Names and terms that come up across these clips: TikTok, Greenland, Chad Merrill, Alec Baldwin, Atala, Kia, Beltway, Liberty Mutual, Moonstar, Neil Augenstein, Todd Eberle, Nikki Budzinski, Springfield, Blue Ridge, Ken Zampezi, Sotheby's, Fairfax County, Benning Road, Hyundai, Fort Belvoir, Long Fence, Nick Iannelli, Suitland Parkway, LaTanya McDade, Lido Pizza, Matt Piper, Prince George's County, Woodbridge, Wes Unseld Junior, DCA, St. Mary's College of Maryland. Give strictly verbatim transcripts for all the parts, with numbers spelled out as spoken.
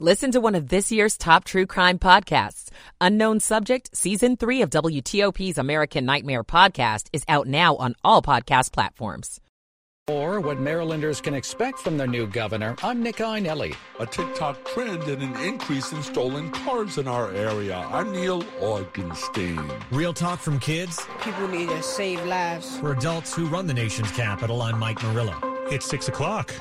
Listen to one of this year's top true crime podcasts. Unknown Subject, Season three of W T O P's American Nightmare podcast is out now on all podcast platforms. Or what Marylanders can expect from their new governor, I'm Nick Iannelli. A TikTok trend and an increase in stolen cars in our area. I'm Neil Augenstein. Real talk from kids. People need to save lives. For adults who run the nation's capital, I'm Mike Murillo. It's six o'clock.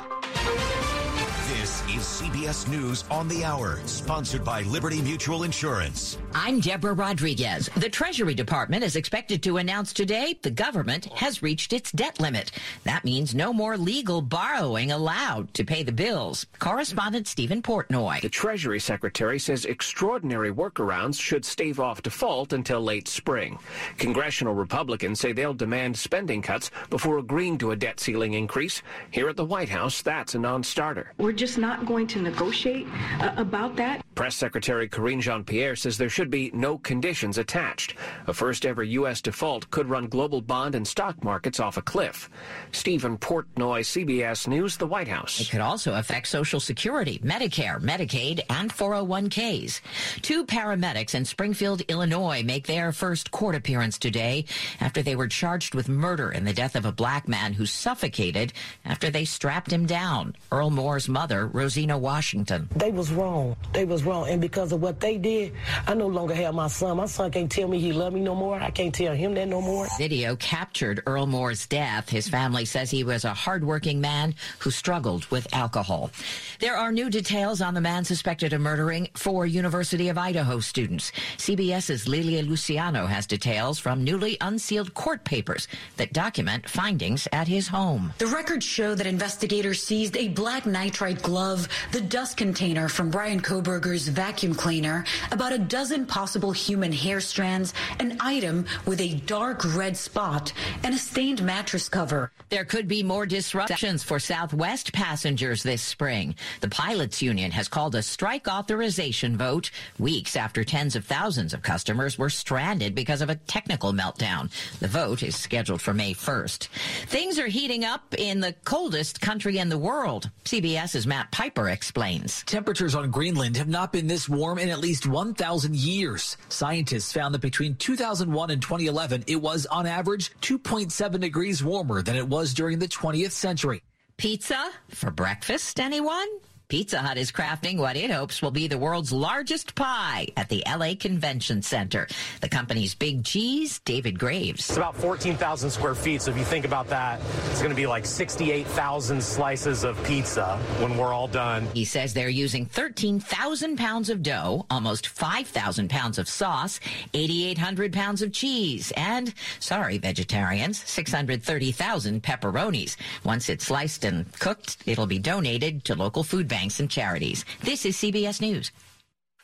This is C B S News on the Hour, sponsored by Liberty Mutual Insurance. I'm Deborah Rodriguez. The Treasury Department is expected to announce today the government has reached its debt limit. That means no more legal borrowing allowed to pay the bills. Correspondent Stephen Portnoy. The Treasury Secretary says extraordinary workarounds should stave off default until late spring. Congressional Republicans say they'll demand spending cuts before agreeing to a debt ceiling increase. Here at the White House, that's a non-starter. We're just not going to negotiate uh, about that. Press Secretary Karine Jean-Pierre says there should be no conditions attached. A first-ever U S default could run global bond and stock markets off a cliff. Stephen Portnoy, C B S News, the White House. It could also affect Social Security, Medicare, Medicaid, and four oh one k's. Two paramedics in Springfield, Illinois, make their first court appearance today after they were charged with murder in the death of a black man who suffocated after they strapped him down. Earl Moore's mother, Rosina Washington. They was wrong. They was wrong. And because of what they did, I no longer have my son. My son can't tell me he loved me no more. I can't tell him that no more. Video captured Earl Moore's death. His family says he was a hardworking man who struggled with alcohol. There are new details on the man suspected of murdering four University of Idaho students. CBS's Lilia Luciano has details from newly unsealed court papers that document findings at his home. The records show that investigators seized a black nitrite glove, the dust container from Brian Koberger's vacuum cleaner, about a dozen possible human hair strands, an item with a dark red spot, and a stained mattress cover. There could be more disruptions for Southwest passengers this spring. The pilots union has called a strike authorization vote weeks after tens of thousands of customers were stranded because of a technical meltdown. The vote is scheduled for May first. Things are heating up in the coldest country in the world. CBS's Matt Piper explains. Temperatures on Greenland have not been this warm in at least one thousand years. Scientists found that between two thousand one and twenty eleven, it was on average two point seven degrees warmer than it was during the twentieth century. Pizza for breakfast, anyone? Pizza Hut is crafting what it hopes will be the world's largest pie at the L A Convention Center. The company's big G's, David Graves. It's about fourteen thousand square feet, so if you think about that, it's going to be like sixty-eight thousand slices of pizza when we're all done. He says they're using thirteen thousand pounds of dough, almost five thousand pounds of sauce, eighty-eight hundred pounds of cheese, and, sorry vegetarians, six hundred thirty thousand pepperonis. Once it's sliced and cooked, it'll be donated to local food banks and charities. This is C B S News.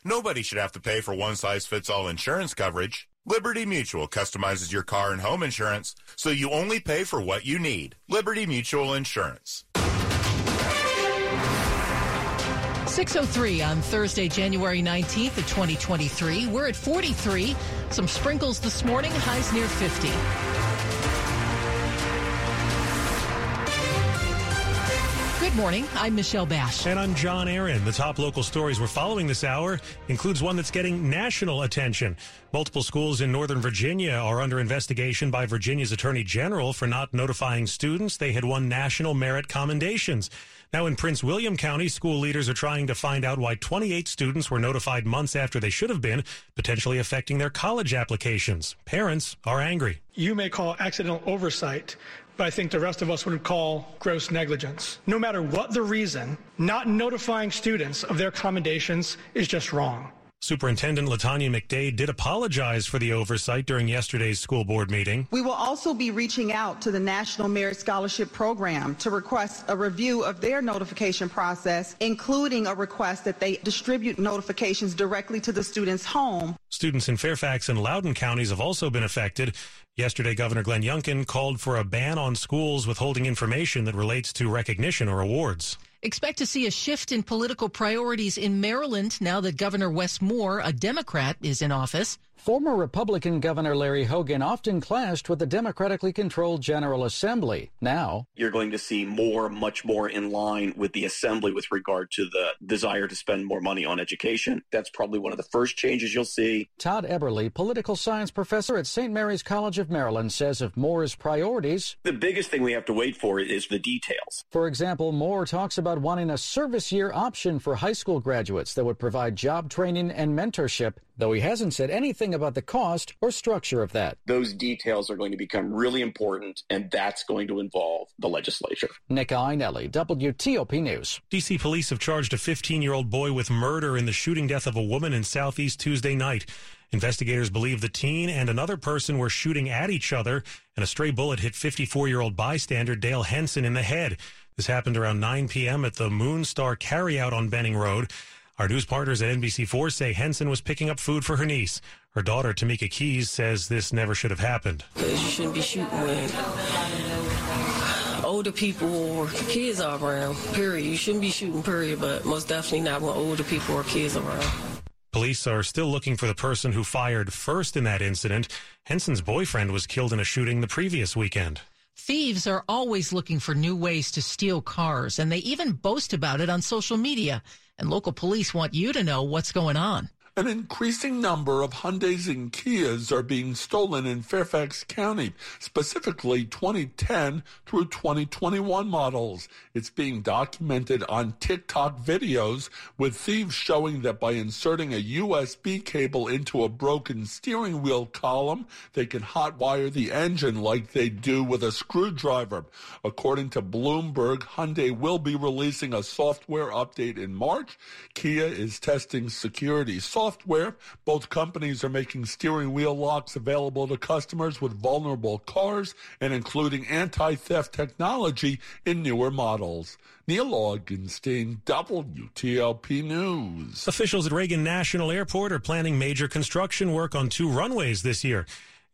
Nobody should have to pay for one-size-fits-all insurance coverage. Liberty Mutual customizes your car and home insurance so you only pay for what you need. Liberty Mutual Insurance. six oh three on Thursday, January nineteenth of twenty twenty-three. We're at forty-three. Some sprinkles this morning, highs near fifty. Good morning. I'm Michelle Bash. And I'm John Aaron. The top local stories we're following this hour includes one that's getting national attention. Multiple schools in Northern Virginia are under investigation by Virginia's Attorney General for not notifying students they had won national merit commendations. Now in Prince William County, school leaders are trying to find out why twenty-eight students were notified months after they should have been, potentially affecting their college applications. Parents are angry. You may call accidental oversight, but I think the rest of us would call gross negligence. No matter what the reason, not notifying students of their commendations is just wrong. Superintendent LaTanya McDade did apologize for the oversight during yesterday's school board meeting. We will also be reaching out to the National Merit Scholarship Program to request a review of their notification process, including a request that they distribute notifications directly to the student's home. Students in Fairfax and Loudoun counties have also been affected. Yesterday, Governor Glenn Youngkin called for a ban on schools withholding information that relates to recognition or awards. Expect to see a shift in political priorities in Maryland now that Governor Wes Moore, a Democrat, is in office. Former Republican Governor Larry Hogan often clashed with the democratically controlled General Assembly. Now, you're going to see more, much more in line with the Assembly with regard to the desire to spend more money on education. That's probably one of the first changes you'll see. Todd Eberle, political science professor at Saint Mary's College of Maryland, says if more is priorities, the biggest thing we have to wait for is the details. For example, Moore talks about wanting a service year option for high school graduates that would provide job training and mentorship, though he hasn't said anything about the cost or structure of that. Those details are going to become really important, and that's going to involve the legislature. Nick Iannelli, W T O P News. D C police have charged a fifteen-year-old boy with murder in the shooting death of a woman in Southeast Tuesday night. Investigators believe the teen and another person were shooting at each other, and a stray bullet hit fifty-four-year-old bystander Dale Henson in the head. This happened around nine p.m. at the Moonstar Carryout on Benning Road. Our news partners at N B C four say Henson was picking up food for her niece. Her daughter, Tamika Keys, says this never should have happened. You shouldn't be shooting when older people or kids are around, period. You shouldn't be shooting, period, but most definitely not when older people or kids are around. Police are still looking for the person who fired first in that incident. Henson's boyfriend was killed in a shooting the previous weekend. Thieves are always looking for new ways to steal cars, and they even boast about it on social media. And local police want you to know what's going on. An increasing number of Hyundais and Kias are being stolen in Fairfax County, specifically twenty ten through twenty twenty-one models. It's being documented on TikTok videos, with thieves showing that by inserting a U S B cable into a broken steering wheel column, they can hotwire the engine like they do with a screwdriver. According to Bloomberg, Hyundai will be releasing a software update in March. Kia is testing security software. Software. Both companies are making steering wheel locks available to customers with vulnerable cars and including anti-theft technology in newer models. Neil Augenstein, W T O P News. Officials at Reagan National Airport are planning major construction work on two runways this year.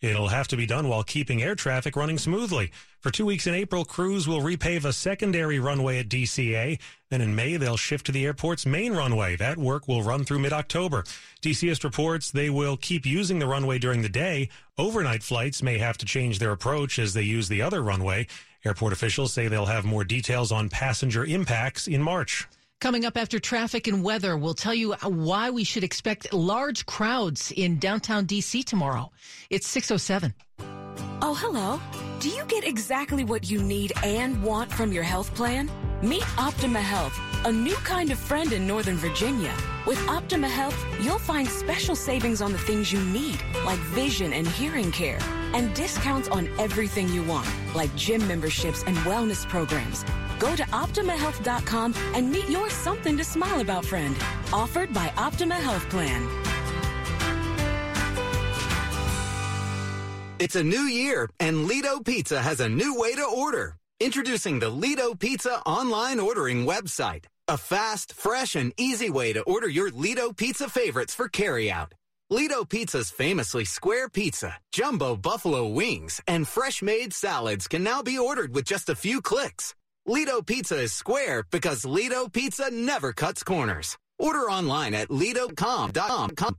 It'll have to be done while keeping air traffic running smoothly. For two weeks in April, crews will repave a secondary runway at D C A. Then in May, they'll shift to the airport's main runway. That work will run through mid-October. D C S reports they will keep using the runway during the day. Overnight flights may have to change their approach as they use the other runway. Airport officials say they'll have more details on passenger impacts in March. Coming up after traffic and weather, we'll tell you why we should expect large crowds in downtown D C tomorrow. It's six oh seven. Oh, hello. Do you get exactly what you need and want from your health plan? Meet Optima Health, a new kind of friend in Northern Virginia. With Optima Health, you'll find special savings on the things you need, like vision and hearing care, and discounts on everything you want, like gym memberships and wellness programs. Go to Optima Health dot com and meet your something to smile about friend. Offered by Optima Health Plan. It's a new year, and Lido Pizza has a new way to order. Introducing the Lido Pizza online ordering website. A fast, fresh, and easy way to order your Lido Pizza favorites for carryout. Lido Pizza's famously square pizza, jumbo buffalo wings, and fresh-made salads can now be ordered with just a few clicks. Lido Pizza is square because Lido Pizza never cuts corners. Order online at Lido dot com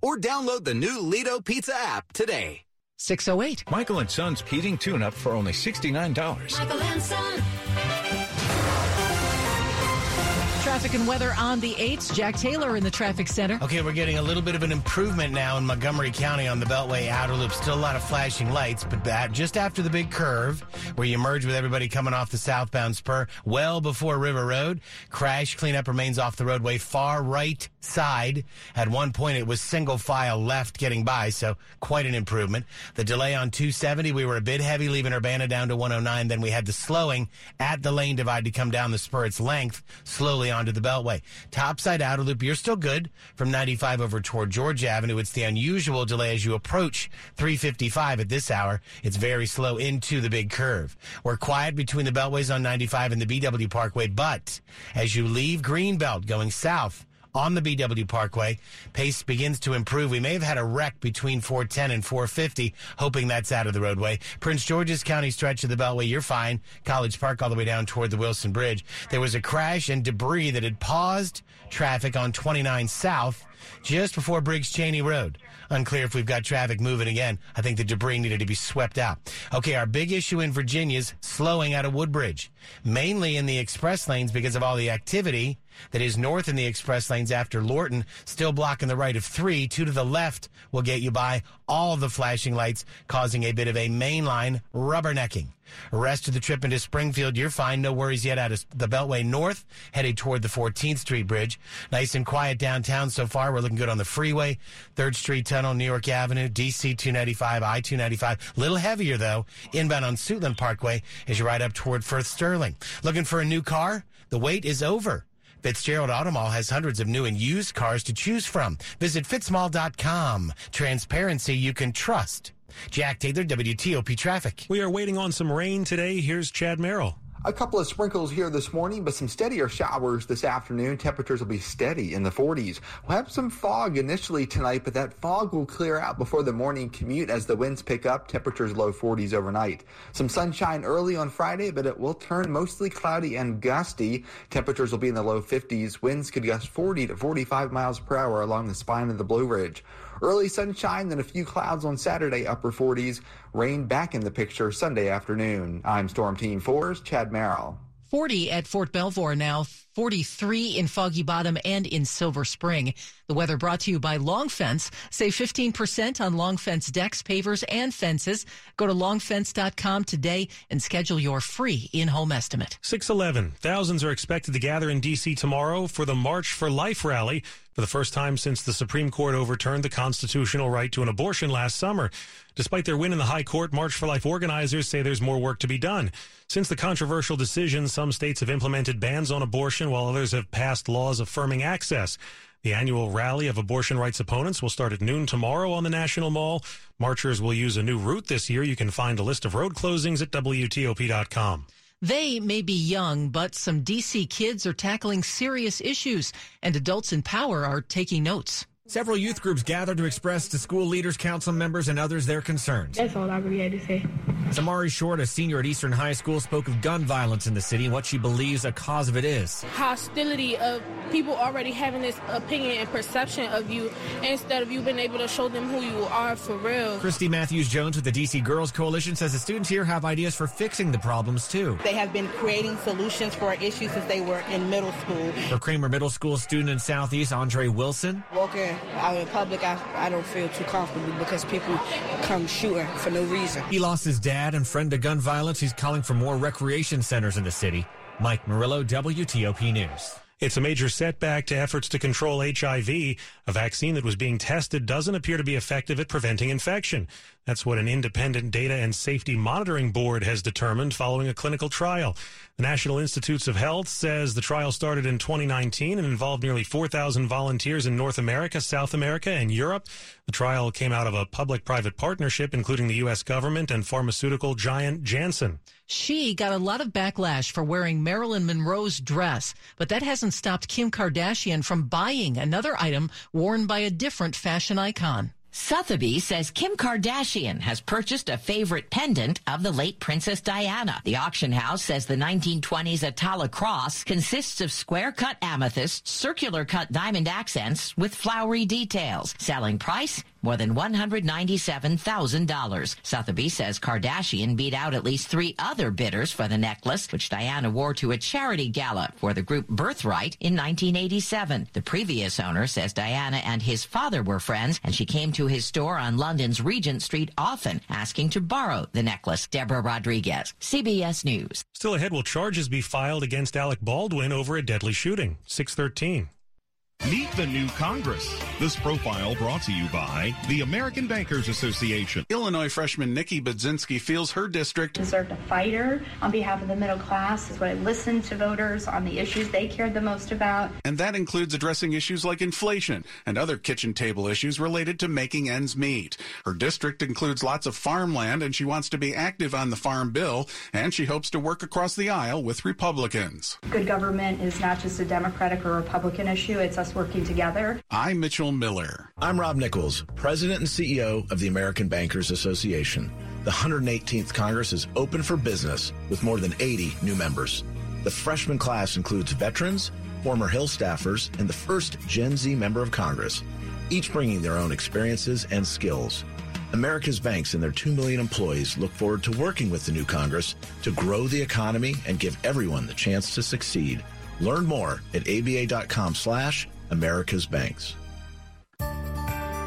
or download the new Lido Pizza app today. six oh eight. Michael and Sons heating tune-up for only sixty-nine dollars. Michael and Sons. Traffic and weather on the eights. Jack Taylor in the traffic center. Okay, we're getting a little bit of an improvement now in Montgomery County on the Beltway outer loop. Still a lot of flashing lights, but just after the big curve where you merge with everybody coming off the southbound spur, well before River Road, crash cleanup remains off the roadway. Far right side. At one point, it was single file left getting by, so quite an improvement. The delay on two seventy, we were a bit heavy leaving Urbana down to one oh nine. Then we had the slowing at the lane divide to come down the spur its length slowly on to the Beltway. Topside outer loop, you're still good from ninety-five over toward George Avenue. It's the unusual delay as you approach three fifty-five at this hour. It's very slow into the big curve. We're quiet between the Beltways on ninety-five and the B W Parkway, but as you leave Greenbelt going south on the B W Parkway, pace begins to improve. We may have had a wreck between four ten and four fifty, hoping that's out of the roadway. Prince George's County stretch of the Beltway, you're fine. College Park all the way down toward the Wilson Bridge. There was a crash and debris that had paused traffic on twenty-nine South just before Briggs Cheney Road. Unclear if we've got traffic moving again. I think the debris needed to be swept out. Okay, our big issue in Virginia is slowing out of Woodbridge, mainly in the express lanes because of all the activity that is north in the express lanes after Lorton, still blocking the right of three. Two to the left will get you by all the flashing lights, causing a bit of a mainline rubbernecking. Rest of the trip into Springfield, you're fine. No worries yet out of the Beltway north, headed toward the fourteenth Street Bridge. Nice and quiet downtown so far. We're looking good on the freeway. third Street Tunnel, New York Avenue, D C two ninety-five, I two ninety-five. Little heavier, though, inbound on Suitland Parkway as you ride up toward Firth Sterling. Looking for a new car? The wait is over. Fitzgerald Automall has hundreds of new and used cars to choose from. Visit fitz mall dot com. Transparency you can trust. Jack Taylor, W T O P Traffic. We are waiting on some rain today. Here's Chad Merrill. A couple of sprinkles here this morning, but some steadier showers this afternoon. Temperatures will be steady in the forties. We'll have some fog initially tonight, but that fog will clear out before the morning commute as the winds pick up. Temperatures low forties overnight. Some sunshine early on Friday, but it will turn mostly cloudy and gusty. Temperatures will be in the low fifties. Winds could gust forty to forty-five miles per hour along the spine of the Blue Ridge. Early sunshine, then a few clouds on Saturday, upper forties. Rain back in the picture Sunday afternoon. I'm Storm Team four's Chad Merrill. forty at Fort Belvoir now, forty-three in Foggy Bottom and in Silver Spring. The weather brought to you by Long Fence. Save fifteen percent on Long Fence decks, pavers, and fences. Go to long fence dot com today and schedule your free in-home estimate. six eleven. Thousands are expected to gather in D C tomorrow for the March for Life rally, for the first time since the Supreme Court overturned the constitutional right to an abortion last summer. Despite their win in the high court, March for Life organizers say there's more work to be done. Since the controversial decision, some states have implemented bans on abortion while others have passed laws affirming access. The annual rally of abortion rights opponents will start at noon tomorrow on the National Mall. Marchers will use a new route this year. You can find a list of road closings at W T O P dot com. They may be young, but some D C kids are tackling serious issues, and adults in power are taking notes. Several youth groups gathered to express to school leaders, council members, and others their concerns. That's all I really had to say. Samari Short, a senior at Eastern High School, spoke of gun violence in the city and what she believes a cause of it is. Hostility of people already having this opinion and perception of you instead of you being able to show them who you are for real. Christy Matthews-Jones with the D C Girls Coalition says the students here have ideas for fixing the problems, too. They have been creating solutions for issues since they were in middle school. For Kramer Middle School student in Southeast, Andre Wilson. Walking out in public, I, I don't feel too comfortable because people come shooting for no reason. He lost his dad and friend to gun violence. He's calling for more recreation centers in the city. Mike Murillo, W T O P News. It's a major setback to efforts to control H I V. A vaccine that was being tested doesn't appear to be effective at preventing infection. That's what an independent data and safety monitoring board has determined following a clinical trial. The National Institutes of Health says the trial started in twenty nineteen and involved nearly four thousand volunteers in North America, South America, and Europe. The trial came out of a public-private partnership, including the U S government and pharmaceutical giant Janssen. She got a lot of backlash for wearing Marilyn Monroe's dress, but that hasn't stopped Kim Kardashian from buying another item worn by a different fashion icon. Sotheby says Kim Kardashian has purchased a favorite pendant of the late Princess Diana. The auction house says the nineteen twenties Atala cross consists of square-cut amethyst, circular-cut diamond accents with flowery details. Selling price, more than one hundred ninety-seven thousand dollars. Sotheby says Kardashian beat out at least three other bidders for the necklace, which Diana wore to a charity gala for the group Birthright in nineteen eighty-seven. The previous owner says Diana and his father were friends, and she came to his store on London's Regent Street often, asking to borrow the necklace. Deborah Rodriguez, C B S News. Still ahead, will charges be filed against Alec Baldwin over a deadly shooting? six thirteen. Meet the new Congress. This profile brought to you by the American Bankers Association. Illinois freshman Nikki Budzinski feels her district deserved a fighter on behalf of the middle class, is what I listened to voters on the issues they cared the most about. And that includes addressing issues like inflation and other kitchen table issues related to making ends meet. Her district includes lots of farmland, and she wants to be active on the farm bill, and she hopes to work across the aisle with Republicans. Good government is not just a Democratic or Republican issue. It's us working together. I'm Mitchell Miller. I'm Rob Nichols, President and C E O of the American Bankers Association. The one hundred eighteenth Congress is open for business with more than eighty new members. The freshman class includes veterans, former Hill staffers, and the first Gen Z member of Congress, each bringing their own experiences and skills. America's banks and their two million employees look forward to working with the new Congress to grow the economy and give everyone the chance to succeed. Learn more at aba.com slash America's Banks.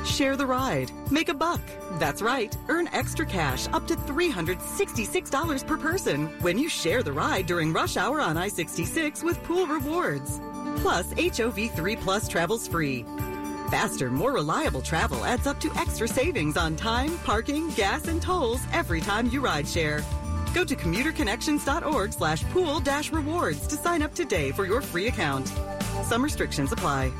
Share the ride. Make a buck. That's right. Earn extra cash up to three hundred sixty-six dollars per person when you share the ride during rush hour on I sixty-six with Pool Rewards. Plus, H O V three Plus travels free. Faster, more reliable travel adds up to extra savings on time, parking, gas, and tolls every time you rideshare. Go to commuterconnections.org slash pool dash rewards to sign up today for your free account. Some restrictions apply.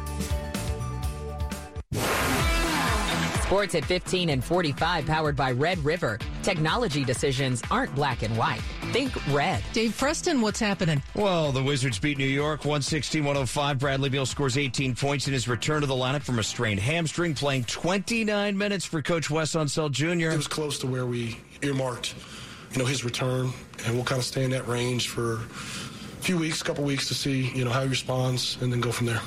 Sports at fifteen and forty-five, powered by Red River. Technology decisions aren't black and white. Think red. Dave Preston, what's happening? Well, the Wizards beat New York one sixteen one oh five. Bradley Beal scores eighteen points in his return to the lineup from a strained hamstring, playing twenty-nine minutes for Coach Wes Unseld Junior It was close to where we earmarked, you know, his return, and we'll kind of stay in that range for a few weeks, a couple weeks to see, you know, how he responds, and then go from there.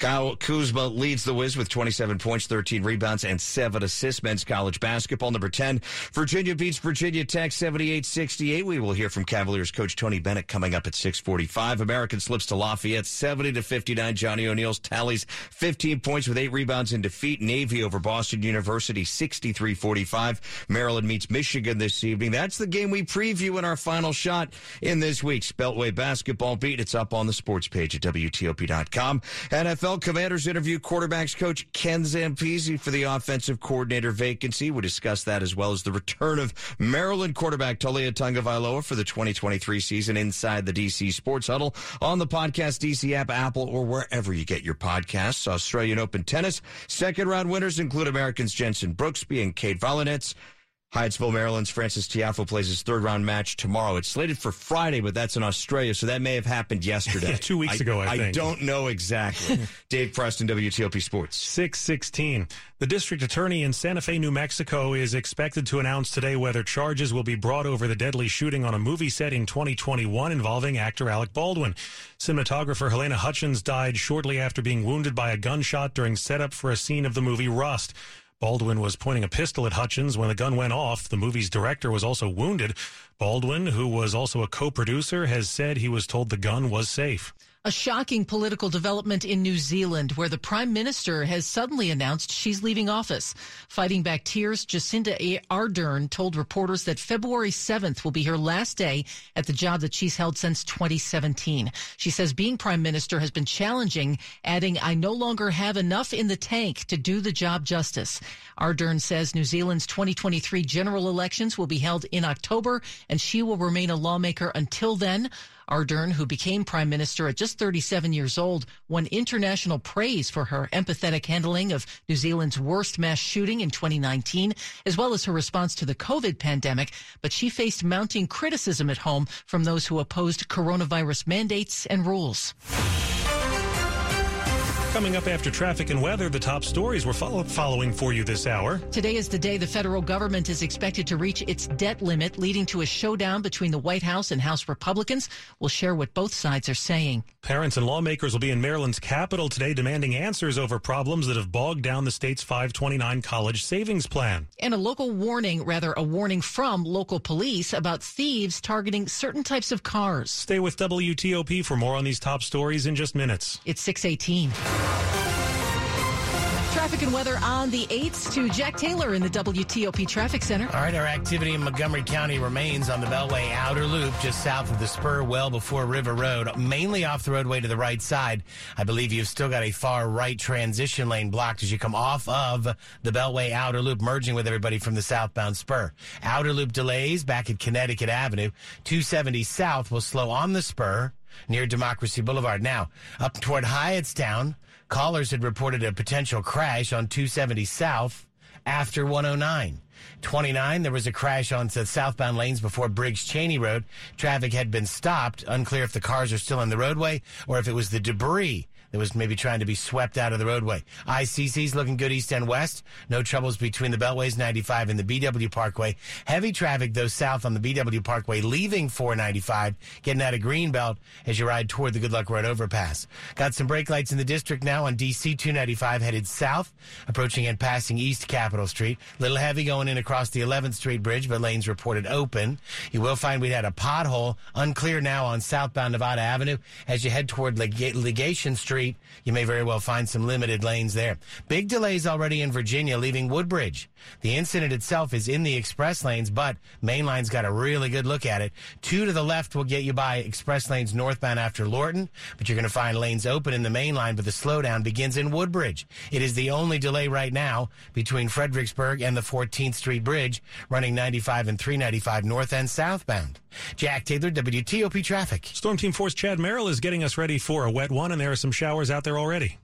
Kyle Kuzma leads the Wiz with twenty-seven points, thirteen rebounds, and seven assists. Men's college basketball, number ten. Virginia beats Virginia Tech seventy-eight sixty-eight. We will hear from Cavaliers coach Tony Bennett coming up at six forty-five. American slips to Lafayette seventy to fifty-nine. Johnny O'Neill's tallies fifteen points with eight rebounds in defeat. Navy over Boston University sixty-three forty-five. Maryland meets Michigan this evening. That's the game we preview in our final shot in this week's Beltway Basketball Beat. It's up on the sports page at W T O P dot com. N F L Commanders interview quarterbacks coach Ken Zampezi for the offensive coordinator vacancy. We discuss that as well as the return of Maryland quarterback Talia Tungavailoa for the twenty twenty-three season inside the D C Sports Huddle on the podcast, D C app, Apple, or wherever you get your podcasts. Australian Open tennis. Second round winners include Americans Jensen Brooksby and Kate Valanetz. Hyattsville, Maryland's Francis Tiafoe plays his third-round match tomorrow. It's slated for Friday, but that's in Australia, so that may have happened yesterday. Two weeks I, ago, I, I think. I don't know exactly. Dave Preston, W T O P Sports. six sixteen. The district attorney in Santa Fe, New Mexico, is expected to announce today whether charges will be brought over the deadly shooting on a movie set in twenty twenty-one involving actor Alec Baldwin. Cinematographer Helena Hutchins died shortly after being wounded by a gunshot during setup for a scene of the movie Rust. Baldwin was pointing a pistol at Hutchins when the gun went off. The movie's director was also wounded. Baldwin, who was also a co-producer, has said he was told the gun was safe. A shocking political development in New Zealand, where the Prime Minister has suddenly announced she's leaving office. Fighting back tears, Jacinda Ardern told reporters that February seventh will be her last day at the job that she's held since twenty seventeen. She says being Prime Minister has been challenging, adding, "I no longer have enough in the tank to do the job justice." Ardern says New Zealand's twenty twenty-three general elections will be held in October, and she will remain a lawmaker until then. Ardern, who became prime minister at just thirty-seven years old, won international praise for her empathetic handling of New Zealand's worst mass shooting in twenty nineteen, as well as her response to the COVID pandemic. But she faced mounting criticism at home from those who opposed coronavirus mandates and rules. Coming up after traffic and weather, the top stories we're follow- following for you this hour. Today is the day the federal government is expected to reach its debt limit, leading to a showdown between the White House and House Republicans. We'll share what both sides are saying. Parents and lawmakers will be in Maryland's capital today demanding answers over problems that have bogged down the state's five twenty-nine college savings plan. And a local warning, rather a warning from local police about thieves targeting certain types of cars. Stay with W T O P for more on these top stories in just minutes. It's six eighteen. Traffic and weather on the eights to Jack Taylor in the W T O P Traffic Center. All right, our activity in Montgomery County remains on the Beltway outer loop just south of the spur well before River Road, mainly off the roadway to the right side. I believe you've still got a far right transition lane blocked as you come off of the Beltway outer loop, merging with everybody from the southbound spur. Outer loop delays back at Connecticut Avenue. two seventy south will slow on the spur near Democracy Boulevard. Now, up toward Hyattstown, callers had reported a potential crash on two seventy south after one oh nine. twenty-nine, there was a crash on the southbound lanes before Briggs Cheney Road. Traffic had been stopped. Unclear if the cars are still in the roadway or if it was the debris that was maybe trying to be swept out of the roadway. I C C's looking good east and west. No troubles between the Beltways, ninety-five, and the B W Parkway. Heavy traffic, though, south on the B W Parkway, leaving four ninety-five, getting out of Greenbelt as you ride toward the Good Luck Road overpass. Got some brake lights in the district now on D C two ninety-five, headed south, approaching and passing East Capitol Street. Little heavy going in across the eleventh Street Bridge, but lanes reported open. You will find we had a pothole unclear now on southbound Nevada Avenue. As you head toward Leg- Legation Street, you may very well find some limited lanes there. Big delays already in Virginia, leaving Woodbridge. The incident itself is in the express lanes, but main line's got a really good look at it. Two to the left will get you by express lanes northbound after Lorton, but you're going to find lanes open in the main line, but the slowdown begins in Woodbridge. It is the only delay right now between Fredericksburg and the fourteenth Street Bridge, running ninety-five and three ninety-five north and southbound. Jack Taylor, W T O P Traffic. Storm Team Force Chad Merrill is getting us ready for a wet one, and there are some showers out there already.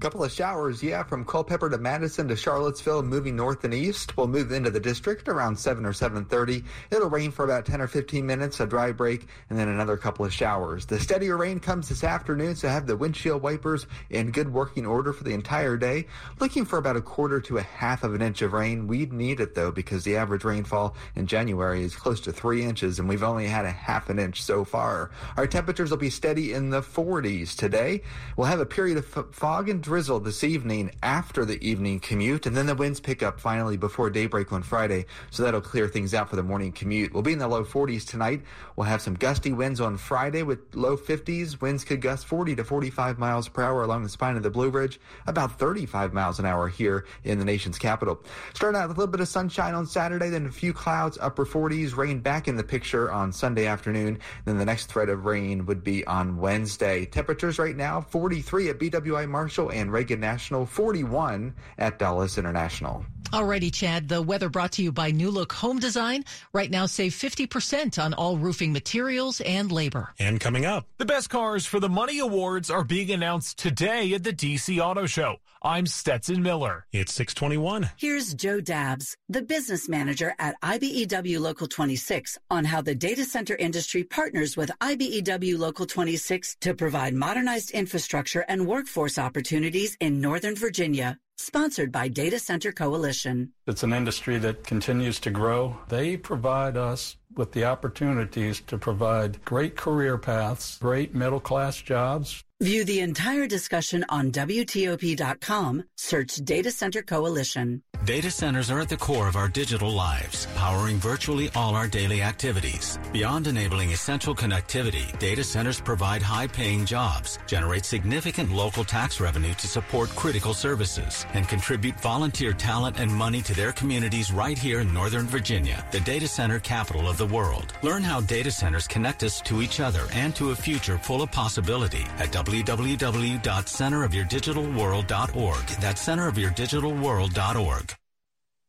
Couple of showers, yeah, from Culpeper to Madison to Charlottesville, moving north and east. We'll move into the district around seven or seven thirty. It'll rain for about ten or fifteen minutes, a dry break, and then another couple of showers. The steadier rain comes this afternoon, so have the windshield wipers in good working order for the entire day. Looking for about a quarter to a half of an inch of rain. We'd need it, though, because the average rainfall in January is close to three inches, and we've only had a half an inch so far. Our temperatures will be steady in the forties today. We'll have a period of f- fog and drizzle this evening after the evening commute, and then the winds pick up finally before daybreak on Friday, so that'll clear things out for the morning commute. We'll be in the low forties tonight. We'll have some gusty winds on Friday with low fifties. Winds could gust forty to forty-five miles per hour along the spine of the Blue Ridge, about thirty-five miles an hour here in the nation's capital. Starting out with a little bit of sunshine on Saturday, then a few clouds, upper forties, rain back in the picture on Sunday afternoon. Then the next threat of rain would be on Wednesday. Temperatures right now, forty-three at B W I Marshall and Reagan National, forty-one at Dulles International. Alrighty, Chad. The weather brought to you by New Look Home Design. Right now, save fifty percent on all roofing materials and labor. And coming up, the best cars for the money awards are being announced today at the D C Auto Show. I'm Stetson Miller. It's six twenty-one. Here's Joe Dabbs, the business manager at I B E W Local twenty-six, on how the data center industry partners with I B E W Local twenty-six to provide modernized infrastructure and workforce opportunities in Northern Virginia, sponsored by Data Center Coalition. It's an industry that continues to grow. They provide us with the opportunities to provide great career paths, great middle-class jobs. View the entire discussion on W T O P dot com. Search Data Center Coalition. Data centers are at the core of our digital lives, powering virtually all our daily activities. Beyond enabling essential connectivity, data centers provide high-paying jobs, generate significant local tax revenue to support critical services, and contribute volunteer talent and money to their communities right here in Northern Virginia, the data center capital of the world. Learn how data centers connect us to each other and to a future full of possibility at w w w dot center of your digital world dot org. That's center of your digital world dot org.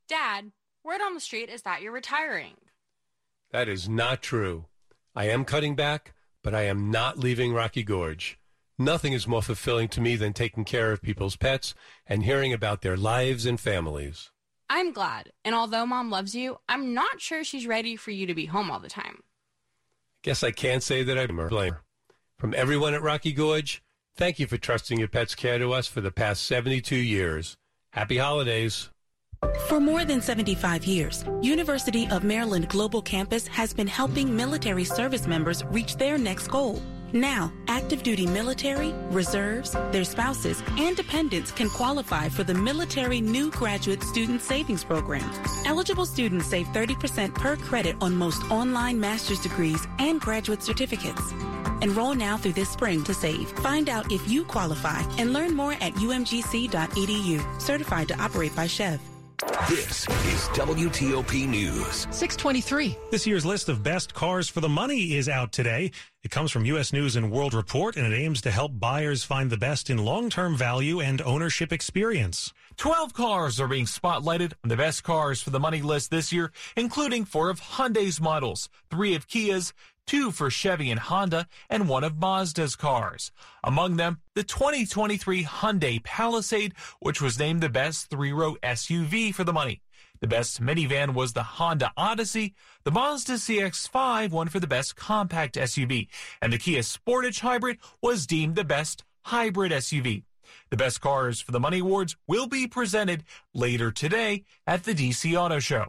Dad, word on the street is that you're retiring. That is not true. I am cutting back, but I am not leaving Rocky Gorge. Nothing is more fulfilling to me than taking care of people's pets and hearing about their lives and families. I'm glad, and although Mom loves you, I'm not sure she's ready for you to be home all the time. Guess I can't say that I blame her. From everyone at Rocky Gorge, thank you for trusting your pets' care to us for the past seventy-two years. Happy holidays. For more than seventy-five years, University of Maryland Global Campus has been helping military service members reach their next goal. Now, active duty military, reserves, their spouses, and dependents can qualify for the Military New Graduate Student Savings Program. Eligible students save thirty percent per credit on most online master's degrees and graduate certificates. Enroll now through this spring to save. Find out if you qualify and learn more at u m g c dot e d u. Certified to operate by C H E V. This is W T O P News. six twenty-three. This year's list of best cars for the money is out today. It comes from U S News and World Report, and it aims to help buyers find the best in long-term value and ownership experience. twelve cars are being spotlighted on the best cars for the money list this year, including four of Hyundai's models, three of Kia's, two for Chevy and Honda, and one of Mazda's cars. Among them, the twenty twenty-three Hyundai Palisade, which was named the best three-row S U V for the money. The best minivan was the Honda Odyssey. The Mazda C X five won for the best compact S U V, and the Kia Sportage Hybrid was deemed the best hybrid S U V. The best cars for the money awards will be presented later today at the D C Auto Show.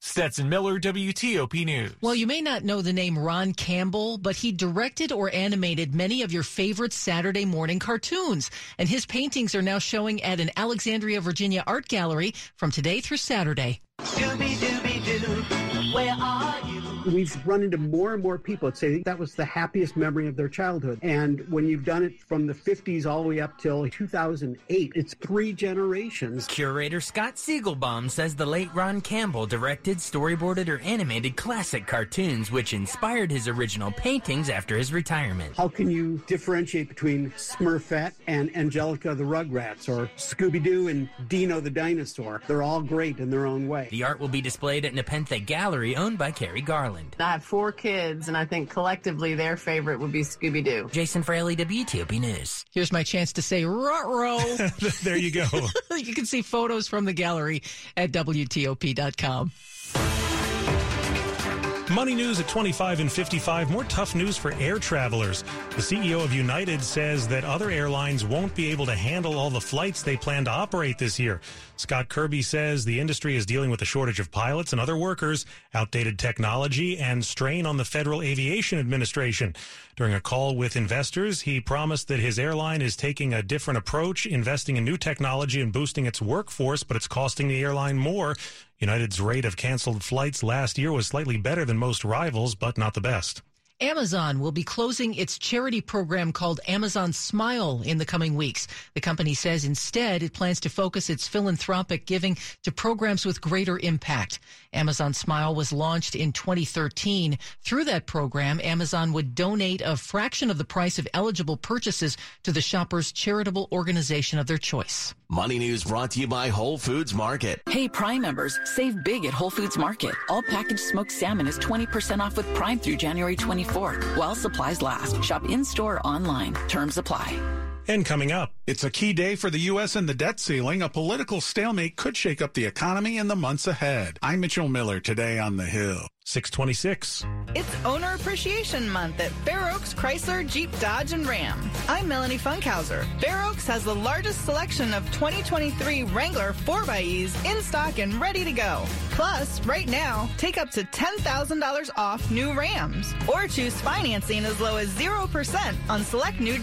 Stetson Miller, W T O P News. Well, you may not know the name Ron Campbell, but he directed or animated many of your favorite Saturday morning cartoons. And his paintings are now showing at an Alexandria, Virginia art gallery from today through Saturday. Scooby-Dooby-Doo, where are you? We've run into more and more people that say that was the happiest memory of their childhood. And when you've done it from the fifties all the way up till two thousand eight, it's three generations. Curator Scott Siegelbaum says the late Ron Campbell directed, storyboarded, or animated classic cartoons, which inspired his original paintings after his retirement. How can you differentiate between Smurfette and Angelica the Rugrats, or Scooby-Doo and Dino the Dinosaur? They're all great in their own way. The art will be displayed at Nepenthe Gallery, owned by Carrie Garland. I have four kids, and I think collectively their favorite would be Scooby-Doo. Jason Fraley, W T O P News. Here's my chance to say ruh-roh. There you go. You can see photos from the gallery at W T O P dot com. Money news at twenty-five and fifty-five. More tough news for air travelers. The C E O of United says that other airlines won't be able to handle all the flights they plan to operate this year. Scott Kirby says the industry is dealing with a shortage of pilots and other workers, outdated technology, and strain on the Federal Aviation Administration. During a call with investors, he promised that his airline is taking a different approach, investing in new technology and boosting its workforce, but it's costing the airline more. United's rate of canceled flights last year was slightly better than most rivals, but not the best. Amazon will be closing its charity program called Amazon Smile in the coming weeks. The company says instead it plans to focus its philanthropic giving to programs with greater impact. Amazon Smile was launched in twenty thirteen. Through that program, Amazon would donate a fraction of the price of eligible purchases to the shopper's charitable organization of their choice. Money News brought to you by Whole Foods Market. Hey, Prime members, save big at Whole Foods Market. All packaged smoked salmon is twenty percent off with Prime through January twenty-fourth. While supplies last, shop in-store or online. Terms apply. And coming up, it's a key day for the U S and the debt ceiling. A political stalemate could shake up the economy in the months ahead. I'm Mitchell Miller, today on the Hill. six twenty-six. It's Owner Appreciation Month at Fair Oaks Chrysler, Jeep, Dodge, and Ram. I'm Melanie Funkhauser. Fair Oaks has the largest selection of twenty twenty-three Wrangler four by E's in stock and ready to go. Plus, right now, take up to ten thousand dollars off new Rams or choose financing as low as zero percent on select new